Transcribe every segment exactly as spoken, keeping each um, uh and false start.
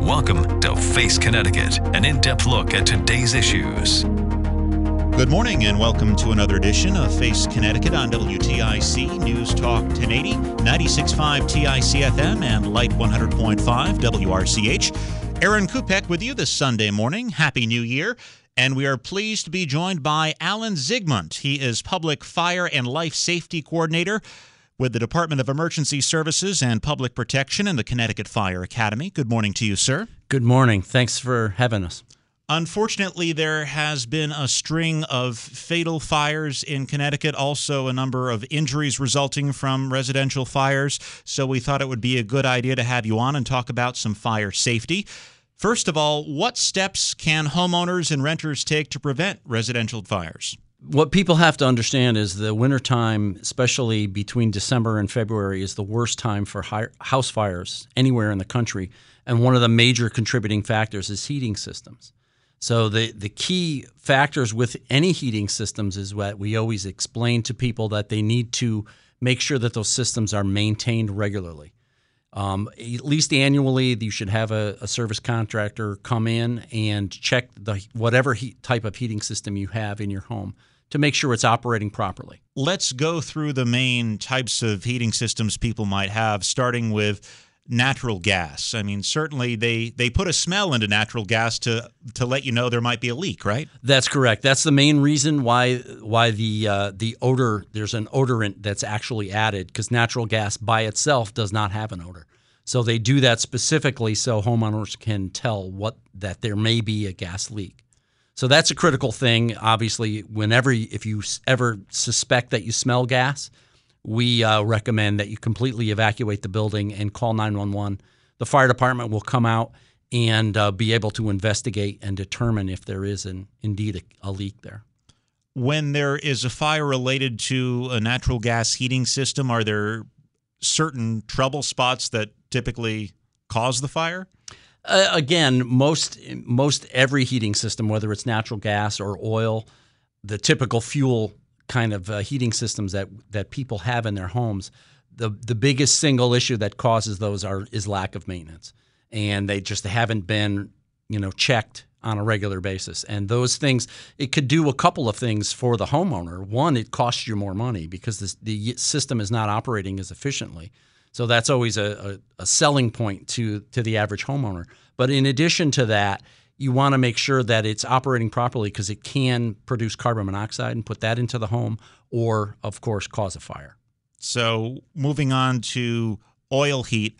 Welcome to Face Connecticut, an in-depth look at today's issues. Good morning and welcome to another edition of Face Connecticut on W T I C News Talk ten eighty, ninety-six point five T I C F M, and Light one hundred point five W R C H. Aaron Kupek with you this Sunday morning. Happy New Year. And we are pleased to be joined by Alan Zygmunt. He is Public Fire and Life Safety Coordinator with the Department of Emergency Services and Public Protection and the Connecticut Fire Academy. Good morning to you, sir. Good morning. Thanks for having us. Unfortunately, there has been a string of fatal fires in Connecticut, also a number of injuries resulting from residential fires. So we thought it would be a good idea to have you on and talk about some fire safety. First of all, what steps can homeowners and renters take to prevent residential fires? What people have to understand is the wintertime, especially between December and February, is the worst time for house fires anywhere in the country. And one of the major contributing factors is heating systems. So the, the key factors with any heating systems is that we always explain to people that they need to make sure that those systems are maintained regularly. Um, at least annually, you should have a, a service contractor come in and check the whatever heat, type of heating system you have in your home, to make sure it's operating properly. Let's go through the main types of heating systems people might have, starting with natural gas. I mean, certainly they, they put a smell into natural gas to to let you know there might be a leak, right? That's correct. That's the main reason why why the uh, the odor, there's an odorant that's actually added, because natural gas by itself does not have an odor. So they do that specifically so homeowners can tell what that there may be a gas leak. So that's a critical thing. Obviously, whenever if you ever suspect that you smell gas, we uh, recommend that you completely evacuate the building and call nine one one. The fire department will come out and uh, be able to investigate and determine if there is an indeed a, a leak there. When there is a fire related to a natural gas heating system, are there certain trouble spots that typically cause the fire? Uh, again, most most every heating system, whether it's natural gas or oil, the typical fuel kind of uh, heating systems that that people have in their homes, the the biggest single issue that causes those are is lack of maintenance, and they just haven't been you know checked on a regular basis. And those things, it could do a couple of things for the homeowner. One, it costs you more money because this, the system is not operating as efficiently. So that's always a, a, a selling point to, to the average homeowner. But in addition to that, you want to make sure that it's operating properly, because it can produce carbon monoxide and put that into the home, or, of course, cause a fire. So moving on to oil heat.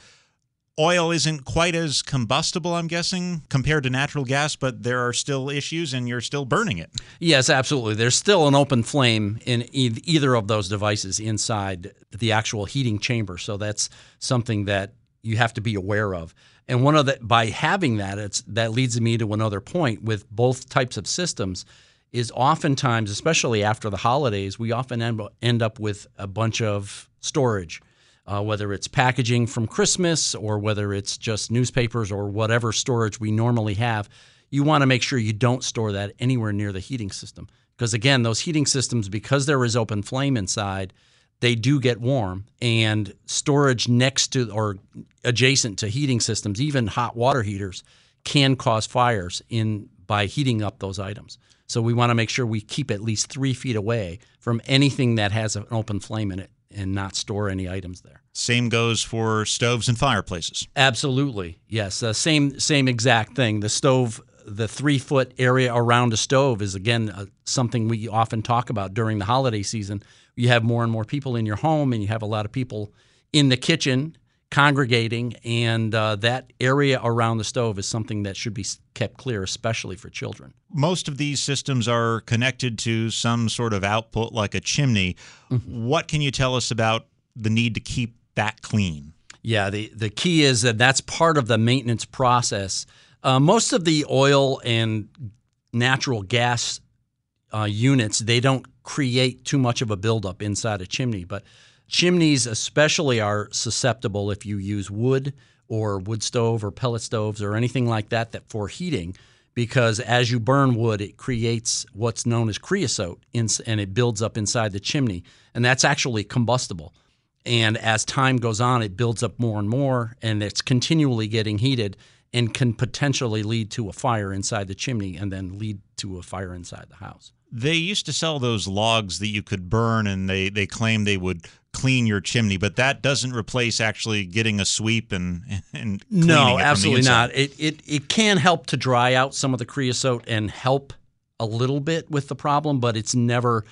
Oil isn't quite as combustible, I'm guessing, compared to natural gas, but there are still issues and you're still burning it. Yes, absolutely. There's still an open flame in e- either of those devices inside the actual heating chamber. So that's something that you have to be aware of. And one of the, by having that, it's, that leads me to another point with both types of systems, is oftentimes, especially after the holidays, we often end, end up with a bunch of storage. Uh, whether it's packaging from Christmas or whether it's just newspapers or whatever storage we normally have, you want to make sure you don't store that anywhere near the heating system. Because, again, those heating systems, because there is open flame inside, they do get warm. And storage next to or adjacent to heating systems, even hot water heaters, can cause fires in by heating up those items. So we want to make sure we keep at least three feet away from anything that has an open flame in it, and not store any items there. Same goes for stoves and fireplaces. Absolutely, yes. Uh, same same exact thing. The stove, the three-foot area around a stove is, again, uh, something we often talk about during the holiday season. You have more and more people in your home, and you have a lot of people in the kitchen congregating, and uh, that area around the stove is something that should be kept clear, especially for children. Most of these systems are connected to some sort of output like a chimney. Mm-hmm. What can you tell us about the need to keep that clean? Yeah, the, the key is that that's part of the maintenance process. Uh, most of the oil and natural gas uh, units, they don't create too much of a buildup inside a chimney, but chimneys especially are susceptible if you use wood or wood stove or pellet stoves or anything like that, that for heating, because as you burn wood, it creates what's known as creosote, in, and it builds up inside the chimney, and that's actually combustible. And as time goes on, it builds up more and more, and it's continually getting heated and can potentially lead to a fire inside the chimney and then lead to a fire inside the house. They used to sell those logs that you could burn, and they, they claimed they would clean your chimney, but that doesn't replace actually getting a sweep and, and cleaning no, it No, absolutely from the not. It, it, it can help to dry out some of the creosote and help a little bit with the problem, but it's never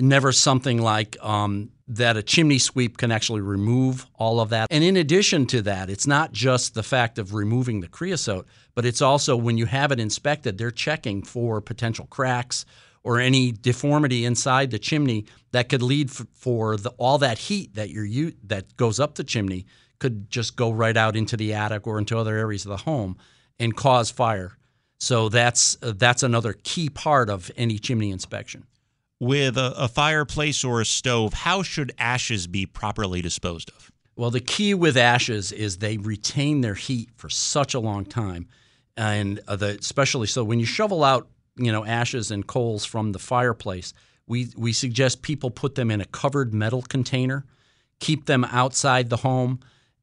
never something like um, that a chimney sweep can actually remove all of that. And in addition to that, it's not just the fact of removing the creosote, but it's also when you have it inspected, they're checking for potential cracks or any deformity inside the chimney that could lead for, for the, all that heat that you're that goes up the chimney could just go right out into the attic or into other areas of the home and cause fire. So that's uh, that's another key part of any chimney inspection. With a, a fireplace or a stove, how should ashes be properly disposed of? Well, the key with ashes is they retain their heat for such a long time, and uh, the, especially so when you shovel out, you know, ashes and coals from the fireplace, we, we suggest people put them in a covered metal container, keep them outside the home,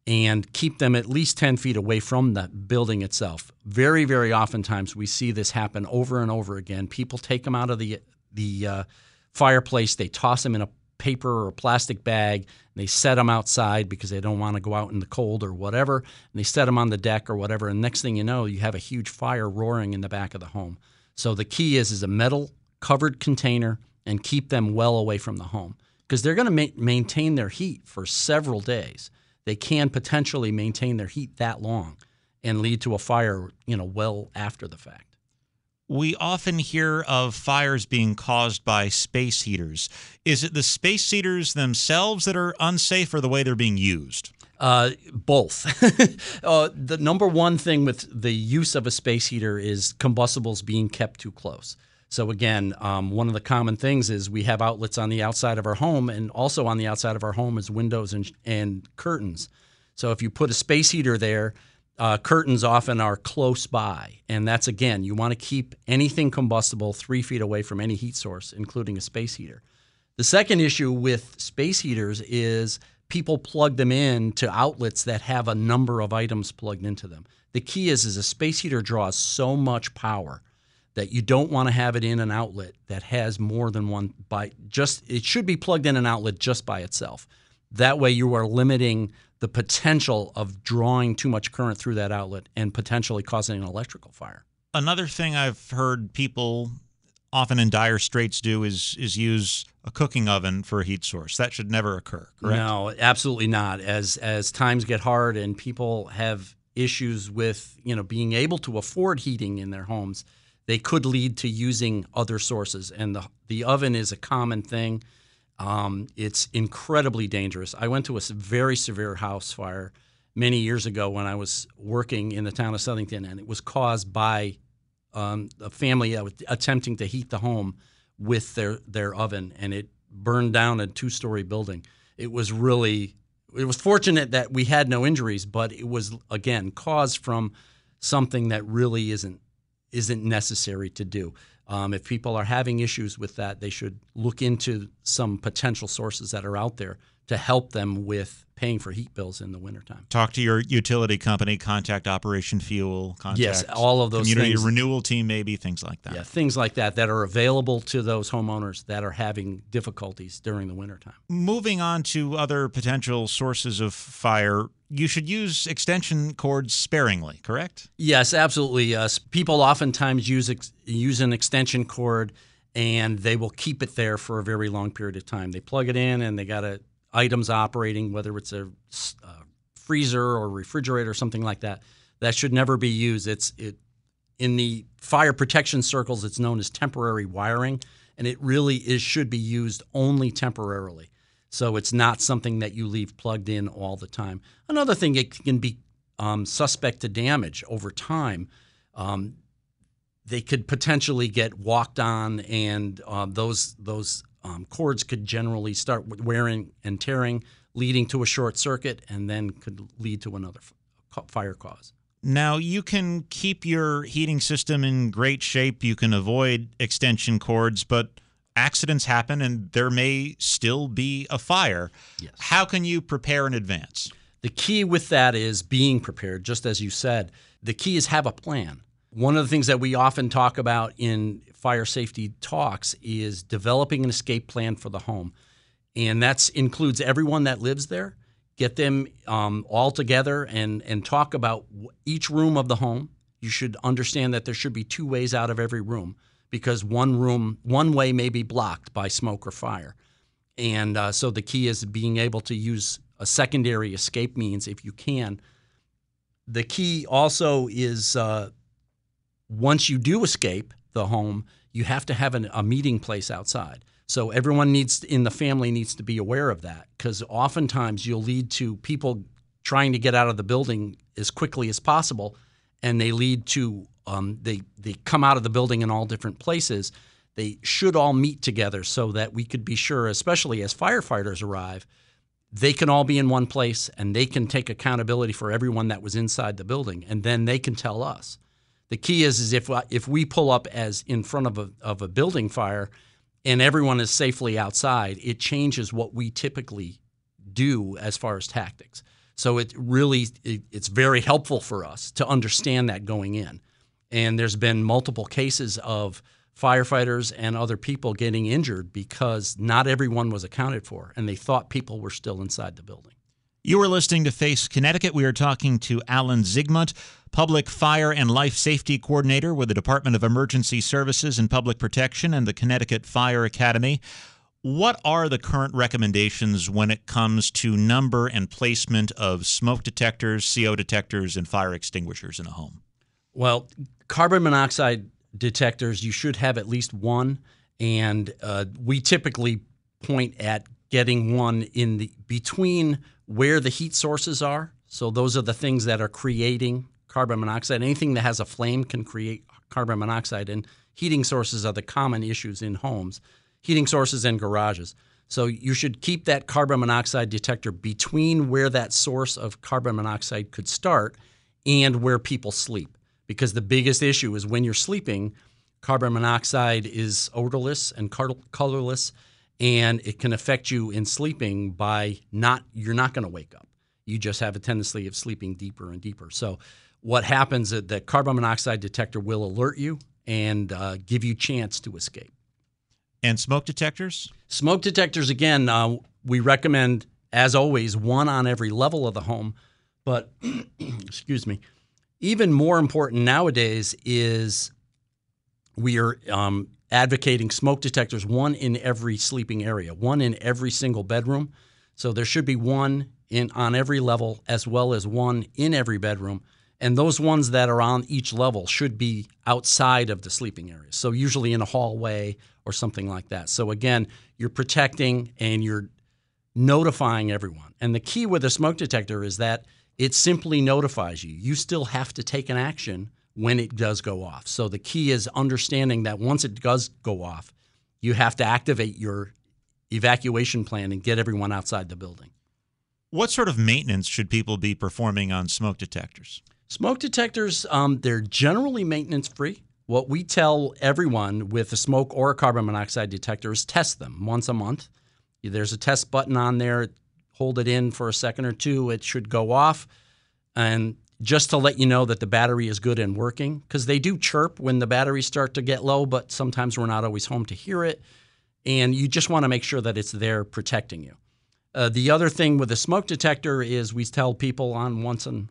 and keep them at least ten feet away from the building itself. Very, very oftentimes we see this happen over and over again. People take them out of the, the uh, fireplace, they toss them in a paper or plastic bag, and they set them outside because they don't want to go out in the cold or whatever, and they set them on the deck or whatever, and next thing you know, you have a huge fire roaring in the back of the home. So the key is is a metal covered container and keep them well away from the home because they're going to ma- maintain their heat for several days. They can potentially maintain their heat that long and lead to a fire, you know, well after the fact. We often hear of fires being caused by space heaters. Is it the space heaters themselves that are unsafe or the way they're being used? Uh, both. uh, the number one thing with the use of a space heater is combustibles being kept too close. So again, um, one of the common things is we have outlets on the outside of our home, and also on the outside of our home is windows and, and curtains. So if you put a space heater there, uh, curtains often are close by. And that's, again, you want to keep anything combustible three feet away from any heat source, including a space heater. The second issue with space heaters is people plug them in to outlets that have a number of items plugged into them. The key is, is a space heater draws so much power that you don't want to have it in an outlet that has more than one by just, it should be plugged in an outlet just by itself. That way you are limiting the potential of drawing too much current through that outlet and potentially causing an electrical fire. Another thing I've heard people often in dire straits do is is use a cooking oven for a heat source. That should never occur, correct? No, absolutely not. As as times get hard and people have issues with, you know, being able to afford heating in their homes, they could lead to using other sources. And the the oven is a common thing. Um, it's incredibly dangerous. I went to a very severe house fire many years ago when I was working in the town of Southington, and it was caused by Um, a family that was attempting to heat the home with their, their oven, and it burned down a two-story building. It was really – it was fortunate that we had no injuries, but it was, again, caused from something that really isn't isn't necessary to do. Um, if people are having issues with that, they should look into some potential sources that are out there to help them with paying for heat bills in the wintertime. Talk to your utility company, contact Operation Fuel, contact yes, all of those community things. Renewal team, maybe, things like that. Yeah, things like that that are available to those homeowners that are having difficulties during the wintertime. Moving on to other potential sources of fire, you should use extension cords sparingly, correct? Yes, absolutely. Uh, people oftentimes use, ex- use an extension cord, and they will keep it there for a very long period of time. They plug it in, and they got to items operating, whether it's a uh, freezer or refrigerator or something like that, that should never be used. It's it in the fire protection circles, it's known as temporary wiring, and it really is should be used only temporarily. So it's not something that you leave plugged in all the time. Another thing, it can be um, suspect to damage over time. Um, they could potentially get walked on, and uh, those those um, cords could generally start wearing and tearing, leading to a short circuit, and then could lead to another f- fire cause. Now, you can keep your heating system in great shape. You can avoid extension cords, but accidents happen, and there may still be a fire. Yes. How can you prepare in advance? The key with that is being prepared, just as you said. The key is have a plan. One of the things that we often talk about in fire safety talks is developing an escape plan for the home, and that includes everyone that lives there. Get them um, all together and, and talk about each room of the home. You should understand that there should be two ways out of every room, because one room, one way may be blocked by smoke or fire. And uh, so the key is being able to use a secondary escape means if you can. The key also is uh, once you do escape the home, you have to have an, a meeting place outside. So everyone needs in the family needs to be aware of that, because oftentimes you'll lead to people trying to get out of the building as quickly as possible, and they lead to um, they they come out of the building in all different places. They should all meet together so that we could be sure, especially as firefighters arrive, they can all be in one place and they can take accountability for everyone that was inside the building, and then they can tell us. The key is is if if we pull up as in front of a of a building fire, and everyone is safely outside, it changes what we typically do as far as tactics. So it really, it, it's very helpful for us to understand that going in. And there's been multiple cases of firefighters and other people getting injured because not everyone was accounted for, and they thought people were still inside the building. You are listening to Face Connecticut. We are talking to Alan Zygmunt, Public Fire and Life Safety Coordinator with the Department of Emergency Services and Public Protection and the Connecticut Fire Academy. What are the current recommendations when it comes to number and placement of smoke detectors, C O detectors, and fire extinguishers in a home? Well, carbon monoxide detectors, you should have at least one, and uh, we typically point at getting one in the between where the heat sources are. So those are the things that are creating carbon monoxide. Anything that has a flame can create carbon monoxide, and heating sources are the common issues in homes, heating sources and garages. So you should keep that carbon monoxide detector between where that source of carbon monoxide could start and where people sleep, because the biggest issue is when you're sleeping, carbon monoxide is odorless and colorless, and it can affect you in sleeping by not, you're not going to wake up. You just have a tendency of sleeping deeper and deeper. So what happens is the carbon monoxide detector will alert you and uh, give you chance to escape. And smoke detectors? Smoke detectors, again, uh, we recommend, as always, one on every level of the home. But, excuse me, even more important nowadays is we are um, advocating smoke detectors, one in every sleeping area, one in every single bedroom. So there should be one in on every level, as well as one in every bedroom. And those ones that are on each level should be outside of the sleeping area, so usually in a hallway or something like that. So again, you're protecting and you're notifying everyone. And the key with a smoke detector is that it simply notifies you. You still have to take an action when it does go off. So the key is understanding that once it does go off, you have to activate your evacuation plan and get everyone outside the building. What sort of maintenance should people be performing on smoke detectors? Smoke detectors, um, they're generally maintenance-free. What we tell everyone with a smoke or a carbon monoxide detector is test them once a month. There's a test button on there. Hold it in for a second or two. It should go off. And just to let you know that the battery is good and working, because they do chirp when the batteries start to get low, but sometimes we're not always home to hear it. And you just want to make sure that it's there protecting you. Uh, the other thing with a smoke detector is we tell people on once and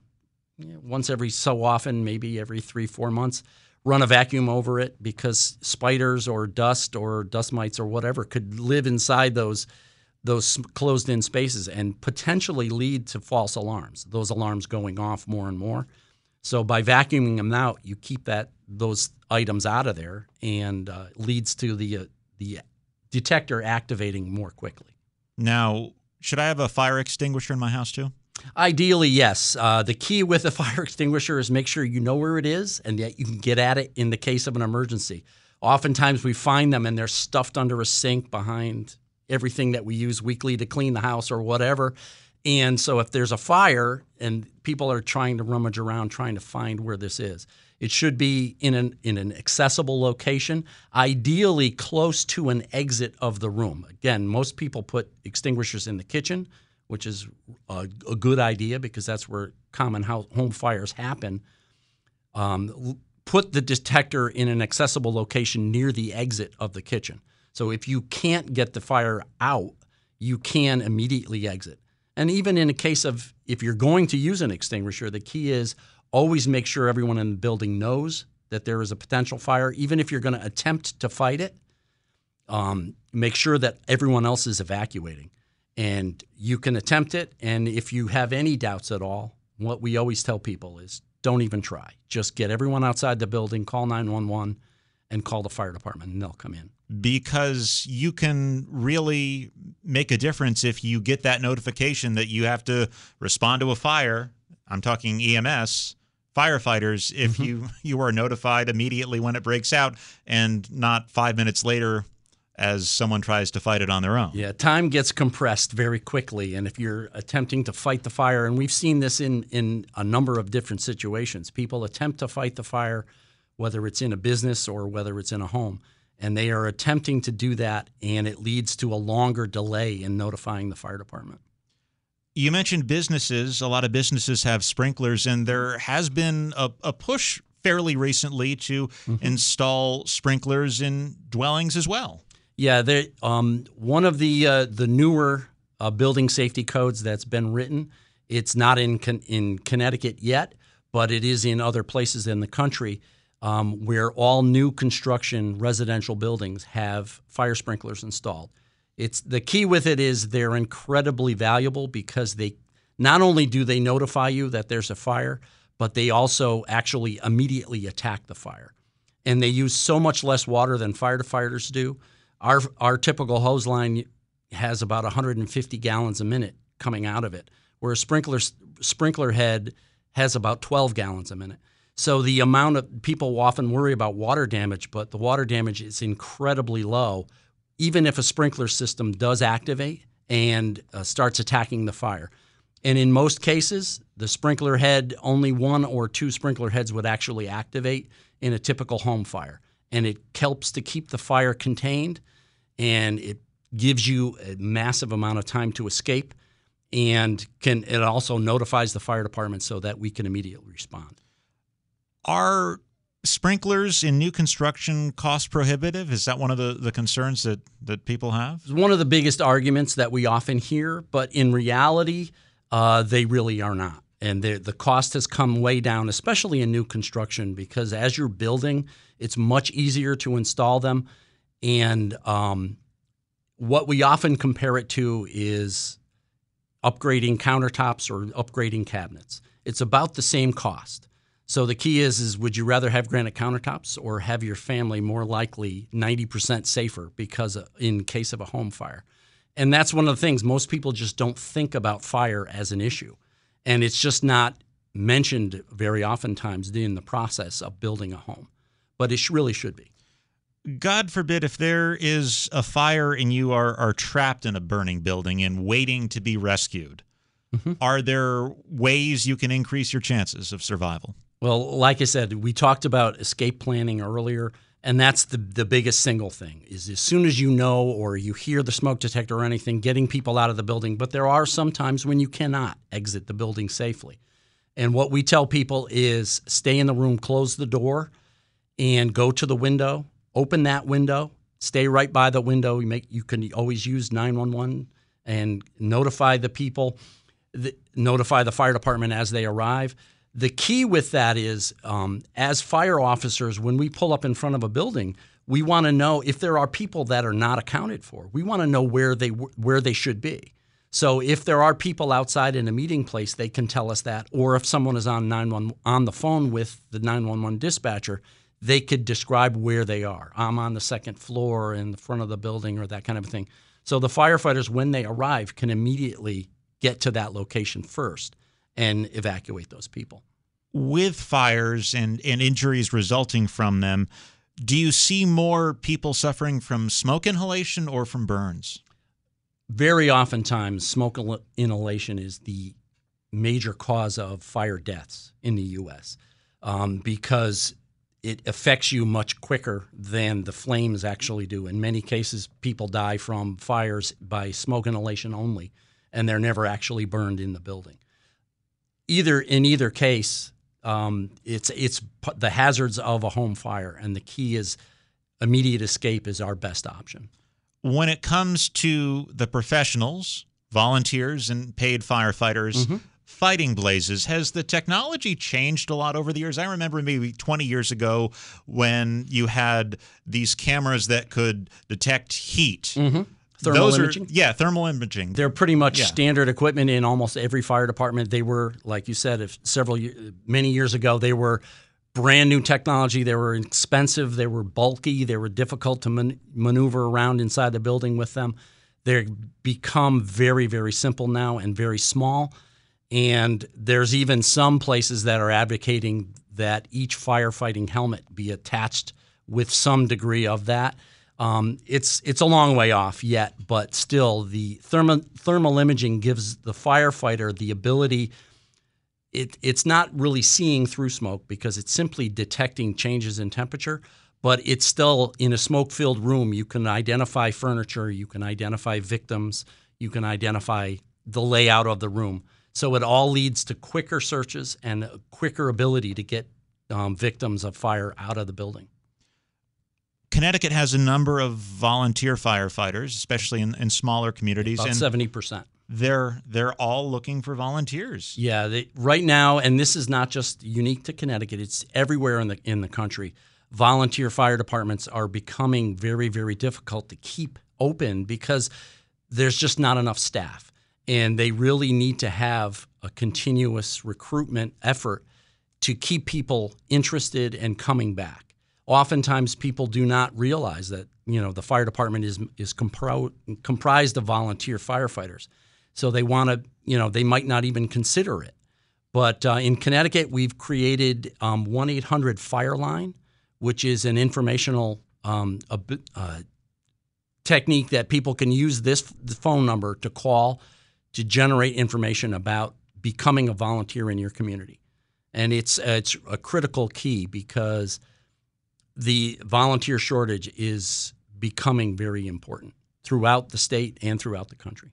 Once every so often, maybe every three, four months, run a vacuum over it, because spiders or dust or dust mites or whatever could live inside those those closed-in spaces and potentially lead to false alarms, those alarms going off more and more. So by vacuuming them out, you keep that those items out of there, and uh, leads to the uh, the detector activating more quickly. Now, should I have a fire extinguisher in my house too? Ideally, yes. Uh, the key with a fire extinguisher is make sure you know where it is and that you can get at it in the case of an emergency. Oftentimes we find them and they're stuffed under a sink behind everything that we use weekly to clean the house or whatever. And so if there's a fire and people are trying to rummage around trying to find where this is, it should be in an in an accessible location, ideally close to an exit of the room. Again, most people put extinguishers in the kitchen, which is a, a good idea because that's where common house, home fires happen. Um, put the detector in an accessible location near the exit of the kitchen. So if you can't get the fire out, you can immediately exit. And even in a case of if you're going to use an extinguisher, the key is always make sure everyone in the building knows that there is a potential fire. Even if you're going to attempt to fight it, um, make sure that everyone else is evacuating. And you can attempt it, and if you have any doubts at all, what we always tell people is don't even try. Just get everyone outside the building, call nine one one, and call the fire department, and they'll come in. Because you can really make a difference if you get that notification that you have to respond to a fire. I'm talking E M S, firefighters, if mm-hmm. you, you are notified immediately when it breaks out and not five minutes later as someone tries to fight it on their own. Yeah, time gets compressed very quickly, and if you're attempting to fight the fire, and we've seen this in, in a number of different situations, people attempt to fight the fire, whether it's in a business or whether it's in a home, and they are attempting to do that, and it leads to a longer delay in notifying the fire department. You mentioned businesses. A lot of businesses have sprinklers, and there has been a, a push fairly recently to mm-hmm. install sprinklers in dwellings as well. Yeah, there, um, one of the uh, the newer uh, building safety codes that's been written, it's not in con- in Connecticut yet, but it is in other places in the country um, where all new construction residential buildings have fire sprinklers installed. It's the key with it is they're incredibly valuable because they not only do they notify you that there's a fire, but they also actually immediately attack the fire, and they use so much less water than firefighters do. Our our typical hose line has about one hundred fifty gallons a minute coming out of it, where a sprinkler sprinkler head has about twelve gallons a minute. So the amount of people often worry about water damage, but the water damage is incredibly low, even if a sprinkler system does activate and uh, starts attacking the fire. And in most cases, the sprinkler head, only one or two sprinkler heads would actually activate in a typical home fire, and it helps to keep the fire contained. And it gives you a massive amount of time to escape, and can it also notifies the fire department so that we can immediately respond. Are sprinklers in new construction cost prohibitive? Is that one of the, the concerns that, that people have? It's one of the biggest arguments that we often hear, but in reality, uh, they really are not. And the, the cost has come way down, especially in new construction, because as you're building, it's much easier to install them. And um, what we often compare it to is upgrading countertops or upgrading cabinets. It's about the same cost. So the key is, is would you rather have granite countertops or have your family more likely ninety percent safer because of, in case of a home fire? And that's one of the things. Most people just don't think about fire as an issue. And it's just not mentioned very oftentimes in the process of building a home. But it really should be. God forbid if there is a fire and you are, are trapped in a burning building and waiting to be rescued, mm-hmm. are there ways you can increase your chances of survival? Well, like I said, we talked about escape planning earlier, and that's the, the biggest single thing is as soon as you know or you hear the smoke detector or anything, getting people out of the building. But there are some times when you cannot exit the building safely. And what we tell people is stay in the room, close the door, and go to the window, open that window, stay right by the window. You make, you can always use nine one one and notify the people, the, notify the fire department as they arrive. The key with that is um, as fire officers, when we pull up in front of a building, we want to know if there are people that are not accounted for. We want to know where they where they should be. So if there are people outside in a meeting place, they can tell us that. Or if someone is on nine one one on the phone with the nine one one dispatcher, they could describe where they are. I'm on the second floor in the front of the building or that kind of thing. So the firefighters, when they arrive, can immediately get to that location first and evacuate those people. With fires and, and injuries resulting from them, do you see more people suffering from smoke inhalation or from burns? Very oftentimes, smoke inhalation is the major cause of fire deaths in the U S um, because it affects you much quicker than the flames actually do. In many cases, people die from fires by smoke inhalation only, and they're never actually burned in the building. Either in either case, um, it's it's the hazards of a home fire, and the key is immediate escape is our best option. When it comes to the professionals, volunteers and paid firefighters mm-hmm. fighting blazes, has the technology changed a lot over the years? I remember maybe twenty years ago when you had these cameras that could detect heat. Mm-hmm. Thermal Those imaging? Are, yeah, thermal imaging. They're pretty much yeah. standard equipment in almost every fire department. They were, like you said, if several many years ago, they were brand new technology. They were expensive. They were bulky. They were difficult to man- maneuver around inside the building with them. They've become very, very simple now and very small. And there's even some places that are advocating that each firefighting helmet be attached with some degree of that. Um, it's it's a long way off yet, but still the thermal, thermal imaging gives the firefighter the ability. It, it's not really seeing through smoke because it's simply detecting changes in temperature, but it's still in a smoke-filled room. You can identify furniture. You can identify victims. You can identify the layout of the room. So it all leads to quicker searches and a quicker ability to get um, victims of fire out of the building. Connecticut has a number of volunteer firefighters, especially in, in smaller communities. About and seventy percent. They're they're all looking for volunteers. Yeah, they, right now, and this is not just unique to Connecticut. It's everywhere in the in the country. Volunteer fire departments are becoming very, very difficult to keep open because there's just not enough staff, and they really need to have a continuous recruitment effort to keep people interested and coming back. Oftentimes, people do not realize that, you know, the fire department is is compro- comprised of volunteer firefighters, so they want to, you know, they might not even consider it. But uh, in Connecticut, we've created um, one eight hundred FIRELINE, which is an informational um, a, uh, technique that people can use this phone number to call to generate information about becoming a volunteer in your community, and it's uh, it's a critical key because the volunteer shortage is becoming very important throughout the state and throughout the country.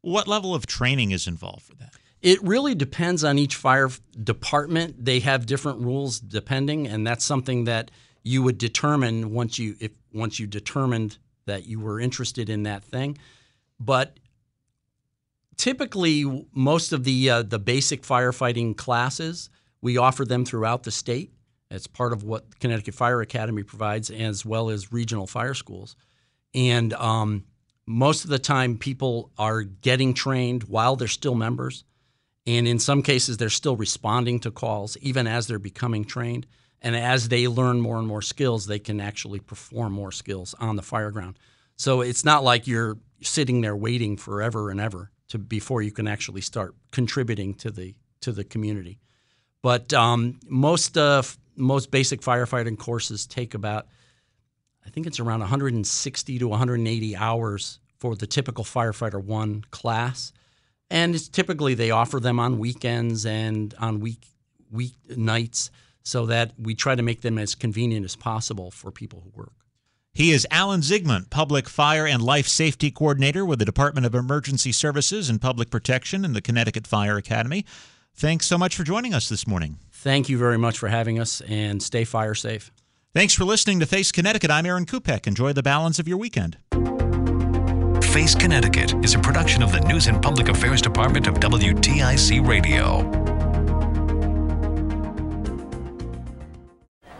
What level of training is involved for that? It really depends on each fire department. They have different rules depending, and that's something that you would determine once you if once you determined that you were interested in that thing. But typically, most of the uh, the basic firefighting classes, we offer them throughout the state. It's part of what Connecticut Fire Academy provides, as well as regional fire schools. And um, most of the time, people are getting trained while they're still members. And in some cases, they're still responding to calls, even as they're becoming trained. And as they learn more and more skills, they can actually perform more skills on the fireground. So it's not like you're sitting there waiting forever and ever to before you can actually start contributing to the to the community. But um, most uh, Most basic firefighting courses take about, I think it's around one hundred sixty to one hundred eighty hours for the typical Firefighter one class. And it's typically they offer them on weekends and on week weeknights so that we try to make them as convenient as possible for people who work. He is Alan Zygmunt, Public Fire and Life Safety Coordinator with the Department of Emergency Services and Public Protection and the Connecticut Fire Academy. Thanks so much for joining us this morning. Thank you very much for having us, and stay fire safe. Thanks for listening to Face Connecticut. I'm Aaron Kupek. Enjoy the balance of your weekend. Face Connecticut is a production of the News and Public Affairs Department of W T I C Radio.